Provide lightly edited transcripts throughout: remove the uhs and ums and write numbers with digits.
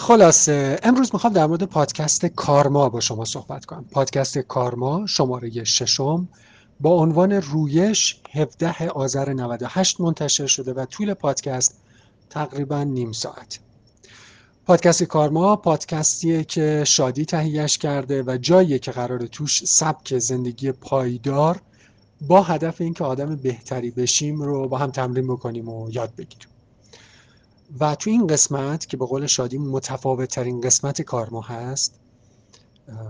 خلاصه امروز میخوام در مورد پادکست کارما با شما صحبت کنم. پادکست کارما شماره 6 با عنوان رویش 17 آذر 98 منتشر شده و طول پادکست تقریبا نیم ساعت. پادکست کارما پادکستیه که شادی تهیهش کرده و جاییه که قراره توش سبک زندگی پایدار با هدف اینکه آدم بهتری بشیم رو با هم تمرین بکنیم و یاد بگیریم. و تو این قسمت که به قول شادی متفاوت ترین قسمت کارما هست،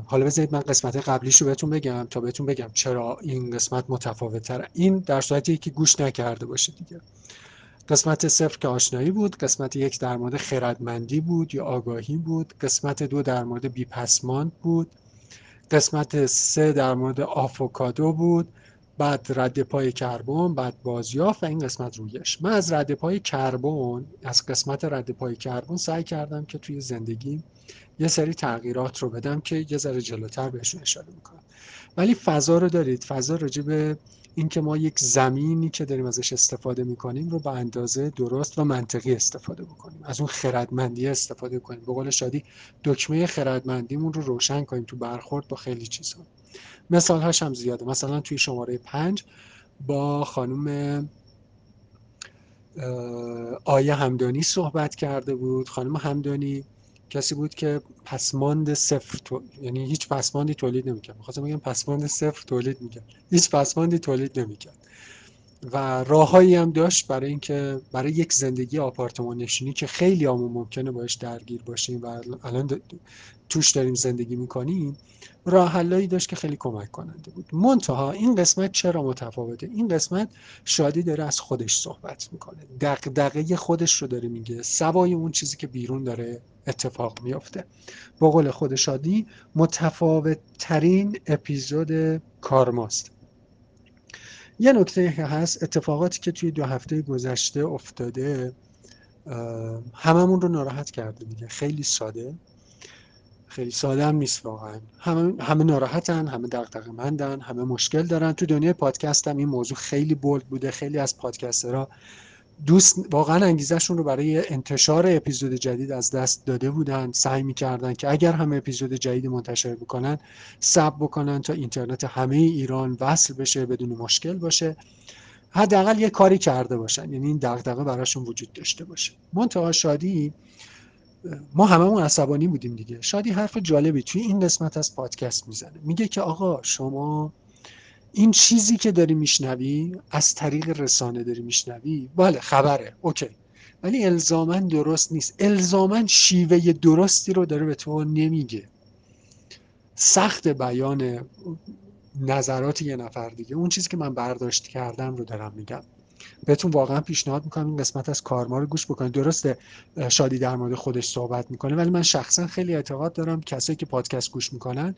حالا بذارید من قسمت قبلیشو بهتون بگم تا بهتون بگم چرا این قسمت متفاوت تره. این در صورتی که گوش نکرده باشه دیگه. قسمت 0 که آشنایی بود، قسمت 1 در مورد خردمندی بود یا آگاهی بود، قسمت 2 در مورد بی‌پسماند بود، قسمت 3 در مورد آفوکادو بود، بعد رد پای کربن، بعد بازیافت و این قسمت رویش. من از رد پای کربن، از قسمت رد پای کربن سعی کردم که توی زندگی یه سری تغییرات رو بدم که یه ذره جلوتر بهشون اشاره میکنم. ولی فضا رو دارید، فضا راجع به این که ما یک زمینی که داریم ازش استفاده میکنیم رو به اندازه درست و منطقی استفاده بکنیم، از اون خردمندی استفاده کنیم، به قول شادی دکمه خردمندیمون رو روشن کنیم تو برخورد با خیلی چیزها. مثال هاش هم زیاده. مثلا توی شماره 5 با خانم آیه همدانی صحبت کرده بود. خانم همدانی کسی بود که پسماند صفر یعنی هیچ پسماندی تولید نمی‌کرد. می‌خواستم بگم پسماند صفر تولید می‌کرد. هیچ پسماندی تولید نمی‌کرد. و راههایی هم داشت برای اینکه برای یک زندگی آپارتمان نشینی که خیلی همون ممکنه باش درگیر باشیم و الان توش داریم زندگی می‌کنیم، راه حلایی داشت که خیلی کمک کننده بود. منتها این قسمت چرا متفاوته؟ این قسمت شادی داره از خودش صحبت می‌کنه. دغدغه خودش رو داره میگه. سوای اون چیزی که بیرون داره اتفاق میفته. با قول خود شادی متفاوت ترین اپیزود کارماست. یه نکته هست، اتفاقاتی که توی 2 هفته گذشته افتاده هممون رو ناراحت کرده دیگه. خیلی ساده، خیلی ساده هم نیست واقعا. همه ناراحتن، همه دغدغه‌مندن، همه مشکل دارن. تو دنیای پادکست هم این موضوع خیلی بولد بوده. خیلی از پادکسترها واقعا انگیزهشون رو برای انتشار اپیزود جدید از دست داده بودن. سعی می‌کردن که اگر هم اپیزود جدید منتشر بکنن ساب بکنن تا اینترنت همه ایران وصل بشه، بدون مشکل باشه، حداقل یه کاری کرده باشن، یعنی این دغدغه براشون وجود داشته باشه. منتها شادی، ما هممون عصبانی بودیم دیگه. شادی حرف جالبی توی این قسمت از پادکست میزنه. میگه که آقا شما این چیزی که داری میشنوی از طریق رسانه داری میشنوی، بله خبره، اوکی، ولی الزاماً درست نیست، الزاماً شیوه درستی رو داره به تو نمیگه. سخت بیان نظرات یه نفر دیگه، اون چیزی که من برداشت کردم رو دارم میگم. بهتون واقعا پیشنهاد میکنم این قسمت از کارما رو گوش بکنید. درسته شادی در مورد خودش صحبت میکنه، ولی من شخصا خیلی اعتقاد دارم کسایی که پادکست گوش میکنن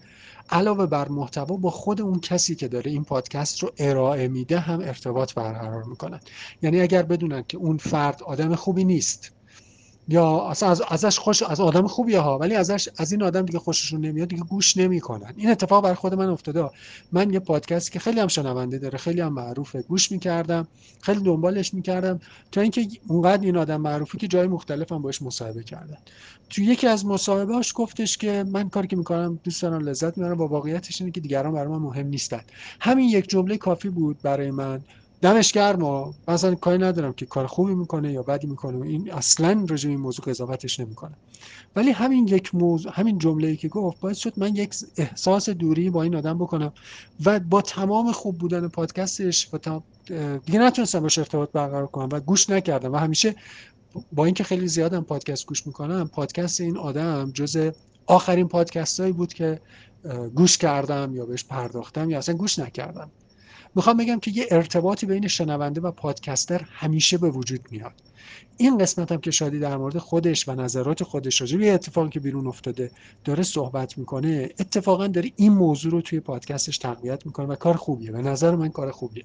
علاوه بر محتوا با خود اون کسی که داره این پادکست رو ارائه میده هم ارتباط برقرار میکنن. یعنی اگر بدونن که اون فرد آدم خوبی نیست یا اصلا ازش خوش از آدم خوبیه ها، ولی ازش از این آدم دیگه خوششون نمیاد، دیگه گوش نمیکنن. این اتفاق بر خود من افتاده. من یه پادکستی که خیلی هم شنونده داره، خیلی هم معروفه، گوش میکردم، خیلی دنبالش میکردم تا اینکه اونقدر این آدم معروفی که جای مختلف هم باهاش مصاحبه کردن. تو یکی از مصاحبه‌هاش گفتش که من کاری که میکنم دوست دارم، لذت میبرم، با واقعیتش اینه که دیگران برام مهم نیستن. همین یک جمله کافی بود برای من. دمش گرما، مثلا کاری ندارم که کار خوبی میکنه یا بدی میکنه، این اصلا راجع به این موضوع قضاوتش نمیکنه، ولی همین جمله‌ای که گفت باعث شد من یک احساس دوری با این آدم بکنم و با تمام خوب بودن پادکستش دیگه نتونستم باش ارتباط برقرار کنم و گوش نکردم. و همیشه با اینکه خیلی زیادم پادکست گوش میکنم، پادکست این آدم جز آخرین پادکستایی بود که گوش کردم یا بهش پرداختم یا اصلا گوش نکردم. میخوام بگم که یه ارتباطی بین شنونده و پادکستر همیشه به وجود میاد. این قسمت هم که شادی در مورد خودش و نظرات خودش راجع به اتفاقی که بیرون افتاده داره صحبت میکنه، اتفاقا داره این موضوع رو توی پادکستش تقویت میکنه و کار خوبیه. به نظر من کار خوبیه.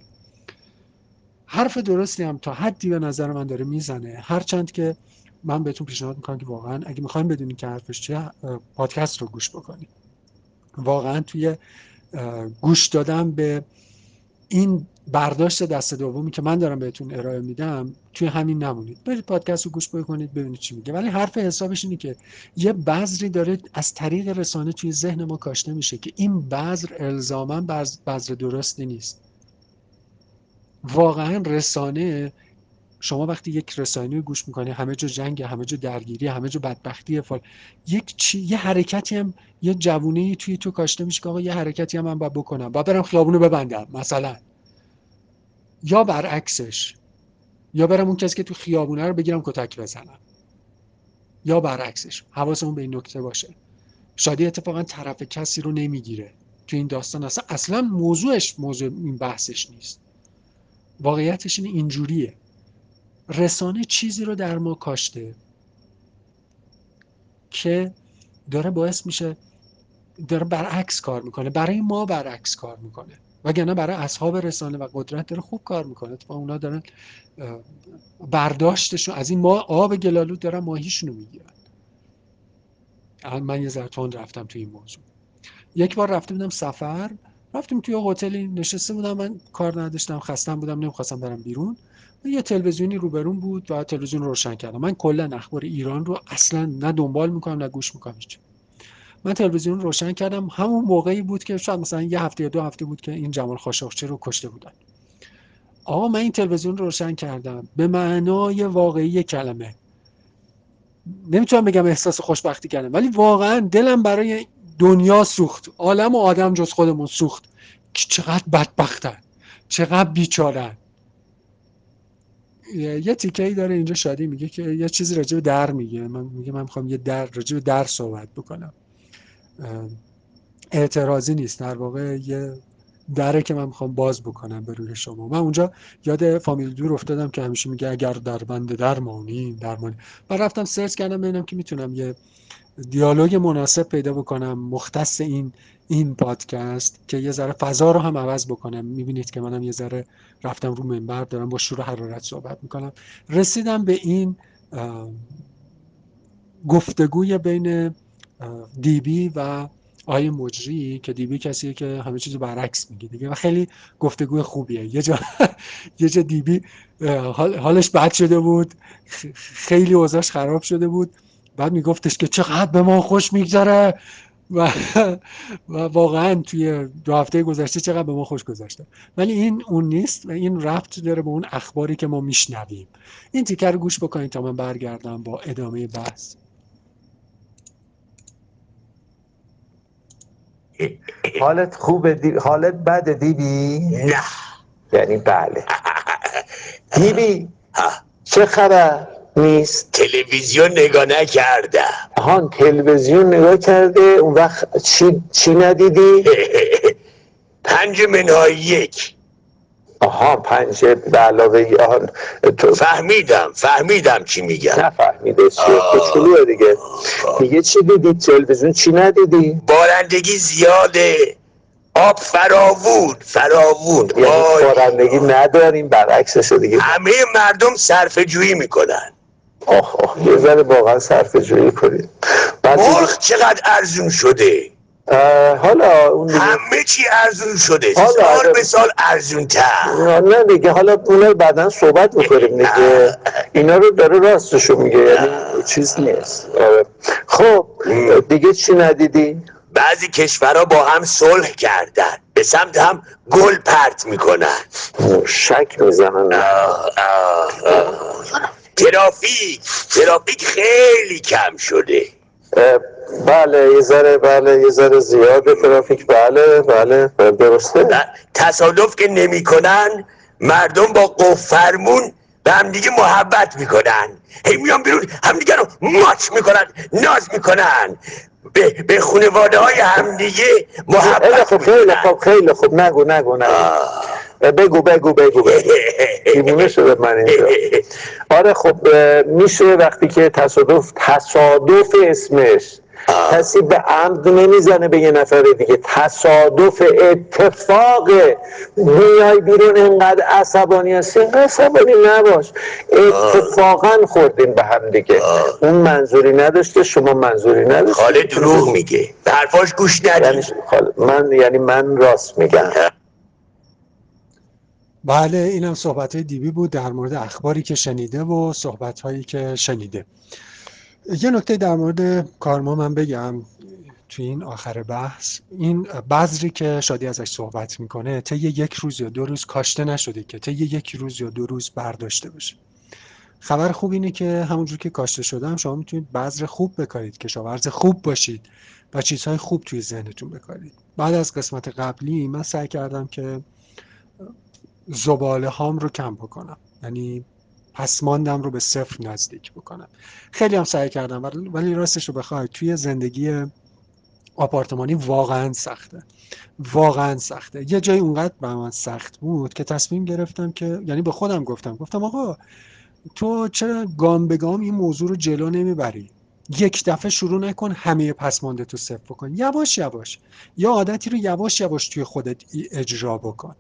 حرف درستی هم تا حدی به نظر من داره میزنه، هرچند که من بهتون پیشنهاد میکنم که واقعا اگه میخوایم بدونین که حرفش چیه، پادکست رو گوش بکنید. واقعا توی گوش دادن به این برداشت دست دومی که من دارم بهتون ارائه میدم توی همین نمونید، برید پادکست رو گوش بکنید ببینید چی میگه. ولی حرف حسابش اینه که یه بذری داره از طریق رسانه توی ذهن ما کاشته میشه که این بذر الزاماً بذر درستی نیست. واقعاً رسانه، شما وقتی یک رسانه رو گوش میکنی همه جا جنگ، همه جا درگیری، همه جا بدبختی، یه حرکتی هم یه جوونه‌ای توی تو کاشته میشه که آقا یه حرکتی هم من باید بکنم، باید برم خیابونو ببندم مثلا، یا برعکسش، یا برم اون کسی که تو خیابونه رو بگیرم کتک بزنم، یا برعکسش. حواسمون به این نکته باشه. شادی اتفاقا طرف کسی رو نمیگیره تو این داستان، اصلا موضوع این بحثش نیست. واقعیتش اینجوریه، رسانه چیزی رو در ما کاشته که داره باعث میشه، داره برعکس کار میکنه، برای ما برعکس کار میکنه، وگرنه برای اصحاب رسانه و قدرت داره خوب کار میکنه. و اونا دارن برداشتشون از این، ما آب گلالود دارن ماهیشون رو میگیرن. من یه زرتون رفتم توی این موضوع، یک بار رفته بودم سفر، رفتیم توی هتلی نشسته بودم، من کار نداشتم، خستم بودم، نمیخواستم برم بیرون، یه تلویزیونی روبرون بود و تلویزیون روشن کردم. من کلا اخبار ایران رو اصلا نه دنبال میکنم نه گوش میکنم. من تلویزیون روشن کردم، همون موقعی بود که شاید مثلا یه هفته یا دو هفته بود که این جمال خاشقجی رو کشته بودن. آقا من این تلویزیون رو روشن کردم، به معنای واقعی کلمه نمیتونم بگم احساس خوشبختی کردم، ولی واقعا دلم برای دنیا سوخت، عالم و آدم جز خودمون سوخت که چقدر بدبختن، چقدر بیچارن. یه تیکه‌ای داره اینجا شادی میگه که یه چیزی راجع به در میگه، من میگه من میخوام یه در راجع به در صحبت بکنم، اعتراضی نیست در واقع، یه دره که من میخوام باز بکنم به روی شما. من اونجا یاد فامیل دور افتادم که همیشه میگه اگر دربند درمانی درمانی. من رفتم سرچ کردم ببینم که میتونم یه دیالوگ مناسب پیدا بکنم مختص این پادکست که یه ذره فضا رو هم عوض بکنم. میبینید که منم یه ذره رفتم رو منبر، دارم با شور و حرارت صحبت میکنم. رسیدم به این گفتگوی بین دیبی و آیه مجری که دیبی کسیه که همه چیزو برعکس میگه دیگه و خیلی گفتگوی خوبیه. یه جا دیبی حالش بد شده بود، خیلی اوضاعش خراب شده بود، بعد میگفتش که چقدر به ما خوش میگذره و واقعا توی دو هفته گذشته چقدر به ما خوش گذشته. ولی این اون نیست و این ربط داره به اون اخباری که ما میشنویم. این تیکر رو گوش بکنید تا من برگردم با ادامه بحث. حالت خوبه دیبی؟ حالت بده دیبی؟ نه یعنی بله. دیبی چه خبر؟ نیست، تلویزیون نگاه نکرده. آهان تلویزیون نگاه کرده، اون وقت چی ندیدی؟ 5 منهای 1. آها 5 به علاوه آن تو... فهمیدم چی میگن. نفهمیده چیه کچولوه دیگه. دیگه چی دیدی؟ تلویزیون چی ندیدی؟ بارندگی زیاده، آب فراوون. یعنی بارندگی نداریم، برعکسش دیگه همه مردم صرفه جویی میکنن. آخ یه ذره واقعا صرفه جویی کنید. مرغ چقدر ارزون شده حالا، اون همه چی ارزون شده، سال به سال ارزون تر. نه دیگه حالا اون بعداً صحبت میکنیم دیگه، اینا رو داره راستشو میگه، یعنی چیز نیست. خب دیگه چی ندیدی؟ بعضی کشورها با هم صلح کردن، به سمت هم گل پرت میکنن، شک میزنن. ترافیک خیلی کم شده. بله یه ذره زیاده ترافیک. بله درسته. تصادف که نمی کنن، مردم با قفرمون به همدیگه محبت میکنن، هی میان بیرون همدیگه رو ماچ میکنن، ناز میکنن، به خانواده های همدیگه محبت میکنن. خیلی خوب نگو. بگو دیوونه شده من اینجا. آره خب میشه وقتی که تصادف اسمش، کسی به عمد نمیزنه به یه نفر دیگه، تصادف اتفاق. میای بیرون اینقدر عصبانی هستی، اینقدر عصبانی نباش، اتفاقا خوردیم به هم دیگه، اون منظوری نداشته، شما منظوری نداشته. خاله دروغ میگه، به حرفاش گوش ندید. یعنی من راست میگم. بله، اینم صحبت‌های دیبی بود در مورد اخباری که شنیده و صحبت‌هایی که شنیده. یه نکته در مورد کارما من بگم توی این آخر بحث، این بذری که شادی ازش صحبت میکنه طی یک روز یا دو روز کاشته نشده که طی یک روز یا دو روز برداشته بشه. خبر خوب اینه که همونجور که کاشته شده هم شما میتونید بذر خوب بکارید، کشاورز خوب باشید و چیزهای خوب توی ذهنتون بکارید. بعد از قسمت قبلی من سعی کردم که زباله هام رو کم بکنم، یعنی پسماندم رو به صفر نزدیک بکنم. خیلی هم سعی کردم، ولی راستش رو بخواید توی زندگی آپارتمانی واقعا سخته. یه جای اونقدر به من سخت بود که تصمیم گرفتم که، یعنی به خودم گفتم آقا تو چرا گام به گام این موضوع رو جلو نمیبری؟ یک دفعه شروع نکن همه پسمانده تو صفر بکن، یواش یواش یا عادتی رو یواش یواش توی خودت اجرا بکن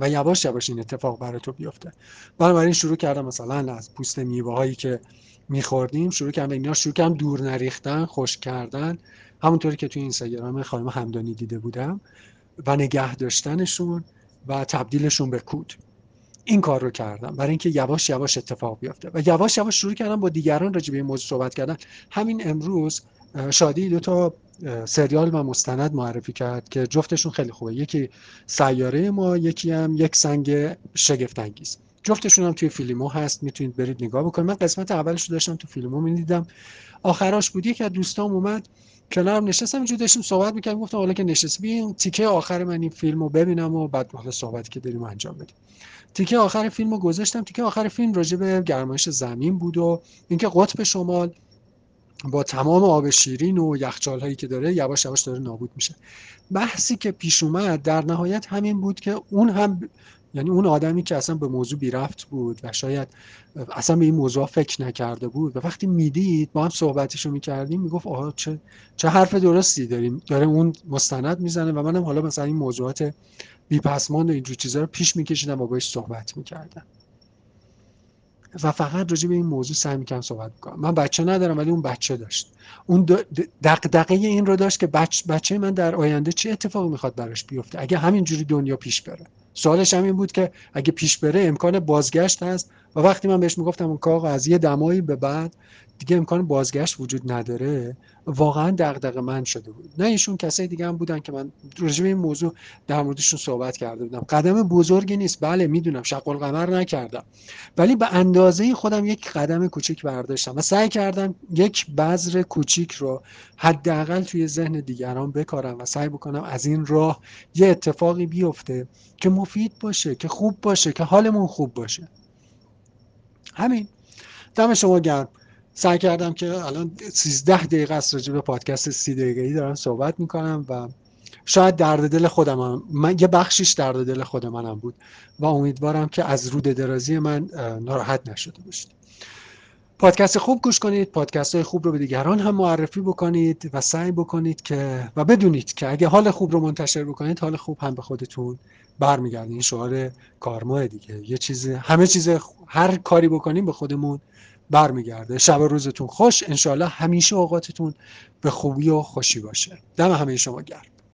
و یواش یواش این اتفاق برای تو بیفته. بنابراین شروع کردم مثلا از پوست میوه‌هایی که می‌خوردیم شروع کردم دور نریختن، خشک کردن، همونطوری که توی اینستاگرام خانم همدانی دیده بودم، و نگه داشتنشون و تبدیلشون به کود. این کار رو کردم برای اینکه یواش یواش اتفاق بیفته و یواش یواش شروع کردم با دیگران راجع به این موضوع صحبت کردن. همین امروز شادی 2 تا سریال و مستند معرفی کرد که جفتشون خیلی خوبه، یکی سیاره ما، یکی هم یک سنگ شگفت انگیز. جفتشون هم توی فیلمو هست، میتونید برید نگاه بکنید. من قسمت اولش رو داشتم تو فیلمو می‌دیدم، آخرش بود یکی از دوستام اومد کنارم نشستم، اینجوری داشتیم صحبت می‌کردیم، گفتم حالا که نشستیم تیکه آخر من این فیلمو ببینم و بعد حالا صحبتی که داریم انجام بدیم. تیکه آخر فیلمو گذاشتم، تیکه آخر فیلم راجع به گرمایش زمین بود و اینکه قطب شمال با تمام آب شیرین و یخچال هایی که داره یواش یواش داره نابود میشه. بحثی که پیش اومد در نهایت همین بود که اون آدمی که اصلا به موضوع بی‌ربط بود و شاید اصلا به این موضوع فکر نکرده بود و وقتی میدید ما هم صحبتشو میکردیم میگفت آها چه حرف درستی داره اون مستند میزنه و منم حالا مثلا این موضوعات بی‌پسماند و اینجور چیزا رو پیش میکشیدم و باهاش صحبت میکردم و فقط راجع به این موضوع سعی می‌کنم صحبت بکنم. من بچه ندارم ولی اون بچه داشت. اون دغدغه این رو داشت که بچه من در آینده چه اتفاقی می‌خواد براش بیفته اگه همینجوری دنیا پیش بره. سوالش همین بود که اگه پیش بره امکان بازگشت هست و وقتی من بهش میگفتم اون کاغ از یه دمایی به بعد دیگه امکان بازگشت وجود نداره، واقعا دغدغه من شده بود. نه ایشون، کسای دیگه هم بودن که من راجع به این موضوع در موردشون صحبت کرده بودم. قدم بزرگی نیست، بله میدونم، شق القمر نکردم، ولی به اندازه خودم یک قدم کوچیک برداشتم و سعی کردم یک بذر کوچیک رو حداقل توی ذهن دیگران بکارم و سعی بکنم از این راه یه اتفاقی بیفته که مفید باشه، که خوب باشه، که حالمون خوب باشه. همین. دم شما گرم. سعی کردم که الان 13 دقیقه است راجع به پادکست 30 دقیقه‌ای دارم صحبت می‌کنم و شاید درد دل خودمم، من یه بخشیش درد دل خود منم بود و امیدوارم که از رود درازی من ناراحت نشده باشید. پادکست خوب گوش کنید، پادکست‌های خوب رو به دیگران هم معرفی بکنید و سعی بکنید که و بدونید که اگه حال خوب رو منتشر بکنید، حال خوب هم به خودتون برمیگرده. این شعار کارما دیگه، یه چیز همه چیز هر کاری بکنیم به خودمون برمیگرده. شب و روزتون خوش، انشالله همیشه اوقاتتون به خوبی و خوشی باشه. دم همه شما گرم.